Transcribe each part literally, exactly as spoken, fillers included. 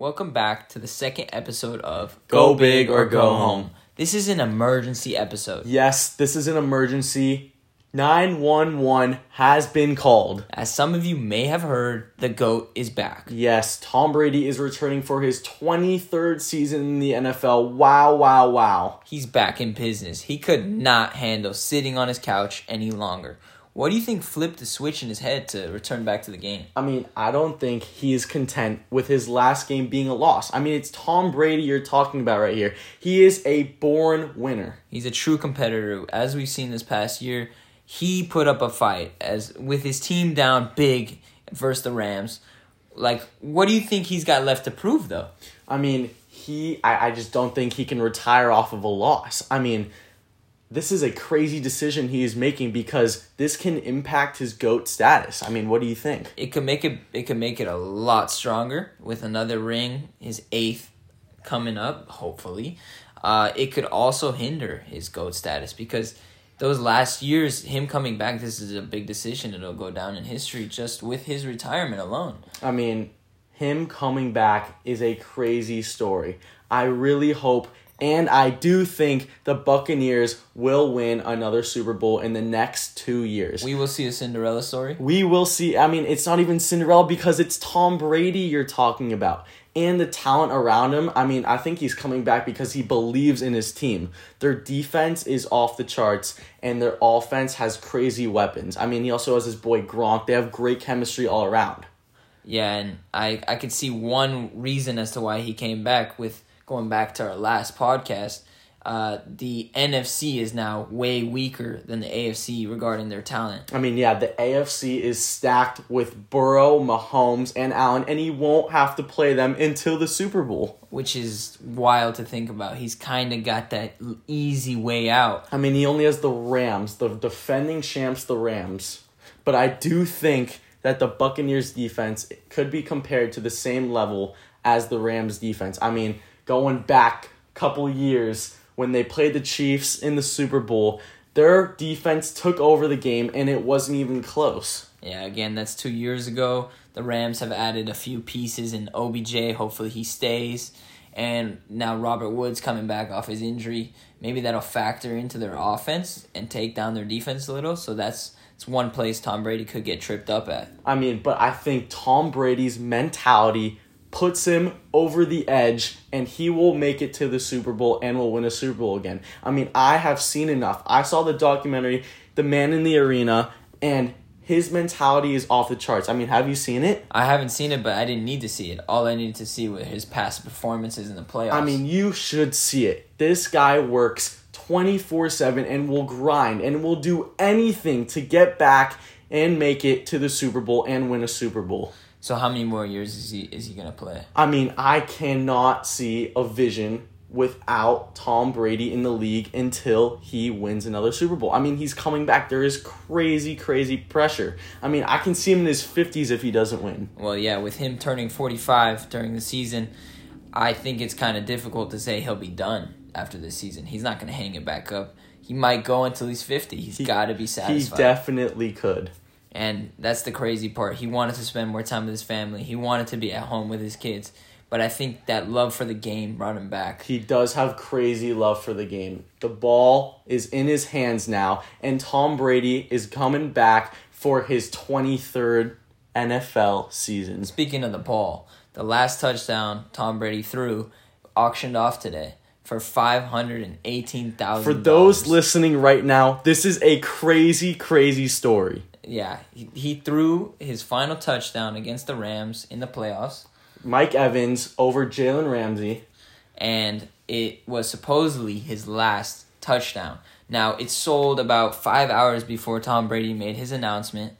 Welcome back to the second episode of Go Big or Go Home. This is an emergency episode. Yes, this is an emergency. nine one one has been called. As some of you may have heard, the GOAT is back. Yes, Tom Brady is returning for his twenty-third season in the N F L. Wow, wow, wow. He's back in business. He could not handle sitting on his couch any longer. What do you think flipped the switch in his head to return back to the game? I mean, I don't think he is content with his last game being a loss. I mean, it's Tom Brady you're talking about right here. He is a born winner. He's a true competitor. As we've seen this past year, he put up a fight as with his team down big versus the Rams. Like, what do you think he's got left to prove, though? I mean, he. I, I just don't think he can retire off of a loss. I mean, this is a crazy decision he is making because this can impact his GOAT status. I mean, what do you think? It could make it it could make it a lot stronger with another ring, his eighth coming up, hopefully. Uh, it could also hinder his GOAT status because those last years, him coming back, this is a big decision. It'll go down in history just with his retirement alone. I mean, him coming back is a crazy story. I really hope... And I do think the Buccaneers will win another Super Bowl in the next two years. We will see a Cinderella story? We will see. I mean, it's not even Cinderella because it's Tom Brady you're talking about. And the talent around him. I mean, I think he's coming back because he believes in his team. Their defense is off the charts. And their offense has crazy weapons. I mean, he also has his boy Gronk. They have great chemistry all around. Yeah, and I, I could see one reason as to why he came back with... Going back to our last podcast, uh, the N F C is now way weaker than the A F C regarding their talent. I mean, yeah, the A F C is stacked with Burrow, Mahomes, and Allen, and he won't have to play them until the Super Bowl. Which is wild to think about. He's kind of got that easy way out. I mean, he only has the Rams, the defending champs, the Rams. But I do think that the Buccaneers' defense could be compared to the same level as the Rams' defense. I mean... Going back a couple years when they played the Chiefs in the Super Bowl, their defense took over the game, and it wasn't even close. Yeah, again, that's two years ago. The Rams have added a few pieces in O B J. Hopefully he stays. And now Robert Woods coming back off his injury. Maybe that'll factor into their offense and take down their defense a little. So that's it's one place Tom Brady could get tripped up at. I mean, but I think Tom Brady's mentality puts him over the edge, and he will make it to the Super Bowl and will win a Super Bowl again. I mean, I have seen enough. I saw the documentary, The Man in the Arena, and his mentality is off the charts. I mean, have you seen it? I haven't seen it, but I didn't need to see it. All I needed to see was his past performances in the playoffs. I mean, you should see it. This guy works twenty-four seven and will grind and will do anything to get back and make it to the Super Bowl and win a Super Bowl. So how many more years is he is he going to play? I mean, I cannot see a vision without Tom Brady in the league until he wins another Super Bowl. I mean, he's coming back. There is crazy, crazy pressure. I mean, I can see him in his fifties if he doesn't win. Well, yeah, with him turning forty-five during the season, I think it's kind of difficult to say he'll be done after this season. He's not going to hang it back up. He might go until he's fifty. He's he, got to be satisfied. He definitely could. And that's the crazy part. He wanted to spend more time with his family. He wanted to be at home with his kids. But I think that love for the game brought him back. He does have crazy love for the game. The ball is in his hands now. And Tom Brady is coming back for his twenty-third N F L season. Speaking of the ball, the last touchdown Tom Brady threw auctioned off today. For five hundred eighteen thousand dollars. For those listening right now, this is a crazy, crazy story. Yeah, he, he threw his final touchdown against the Rams in the playoffs. Mike Evans over Jalen Ramsey. And it was supposedly his last touchdown. Now, it sold about five hours before Tom Brady made his announcement.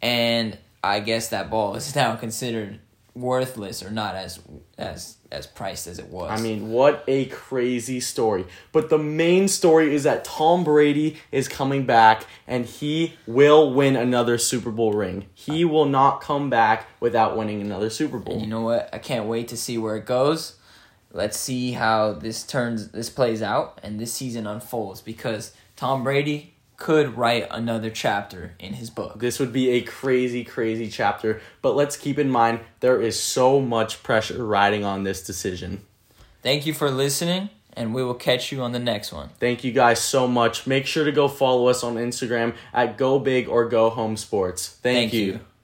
And I guess that ball is now considered worthless or not as as as priced as it was. I mean, what a crazy story. But the main story is that Tom Brady is coming back and he will win another Super Bowl ring. He will not come back without winning another Super Bowl. And you know what? I can't wait to see where it goes. Let's see how this turns this plays out and this season unfolds because Tom Brady could write another chapter in his book. This would be a crazy, crazy chapter. But let's keep in mind, there is so much pressure riding on this decision. Thank you for listening, and we will catch you on the next one. Thank you guys so much. Make sure to go follow us on Instagram at Go Big or Go Home Sports. Thank, Thank you. you.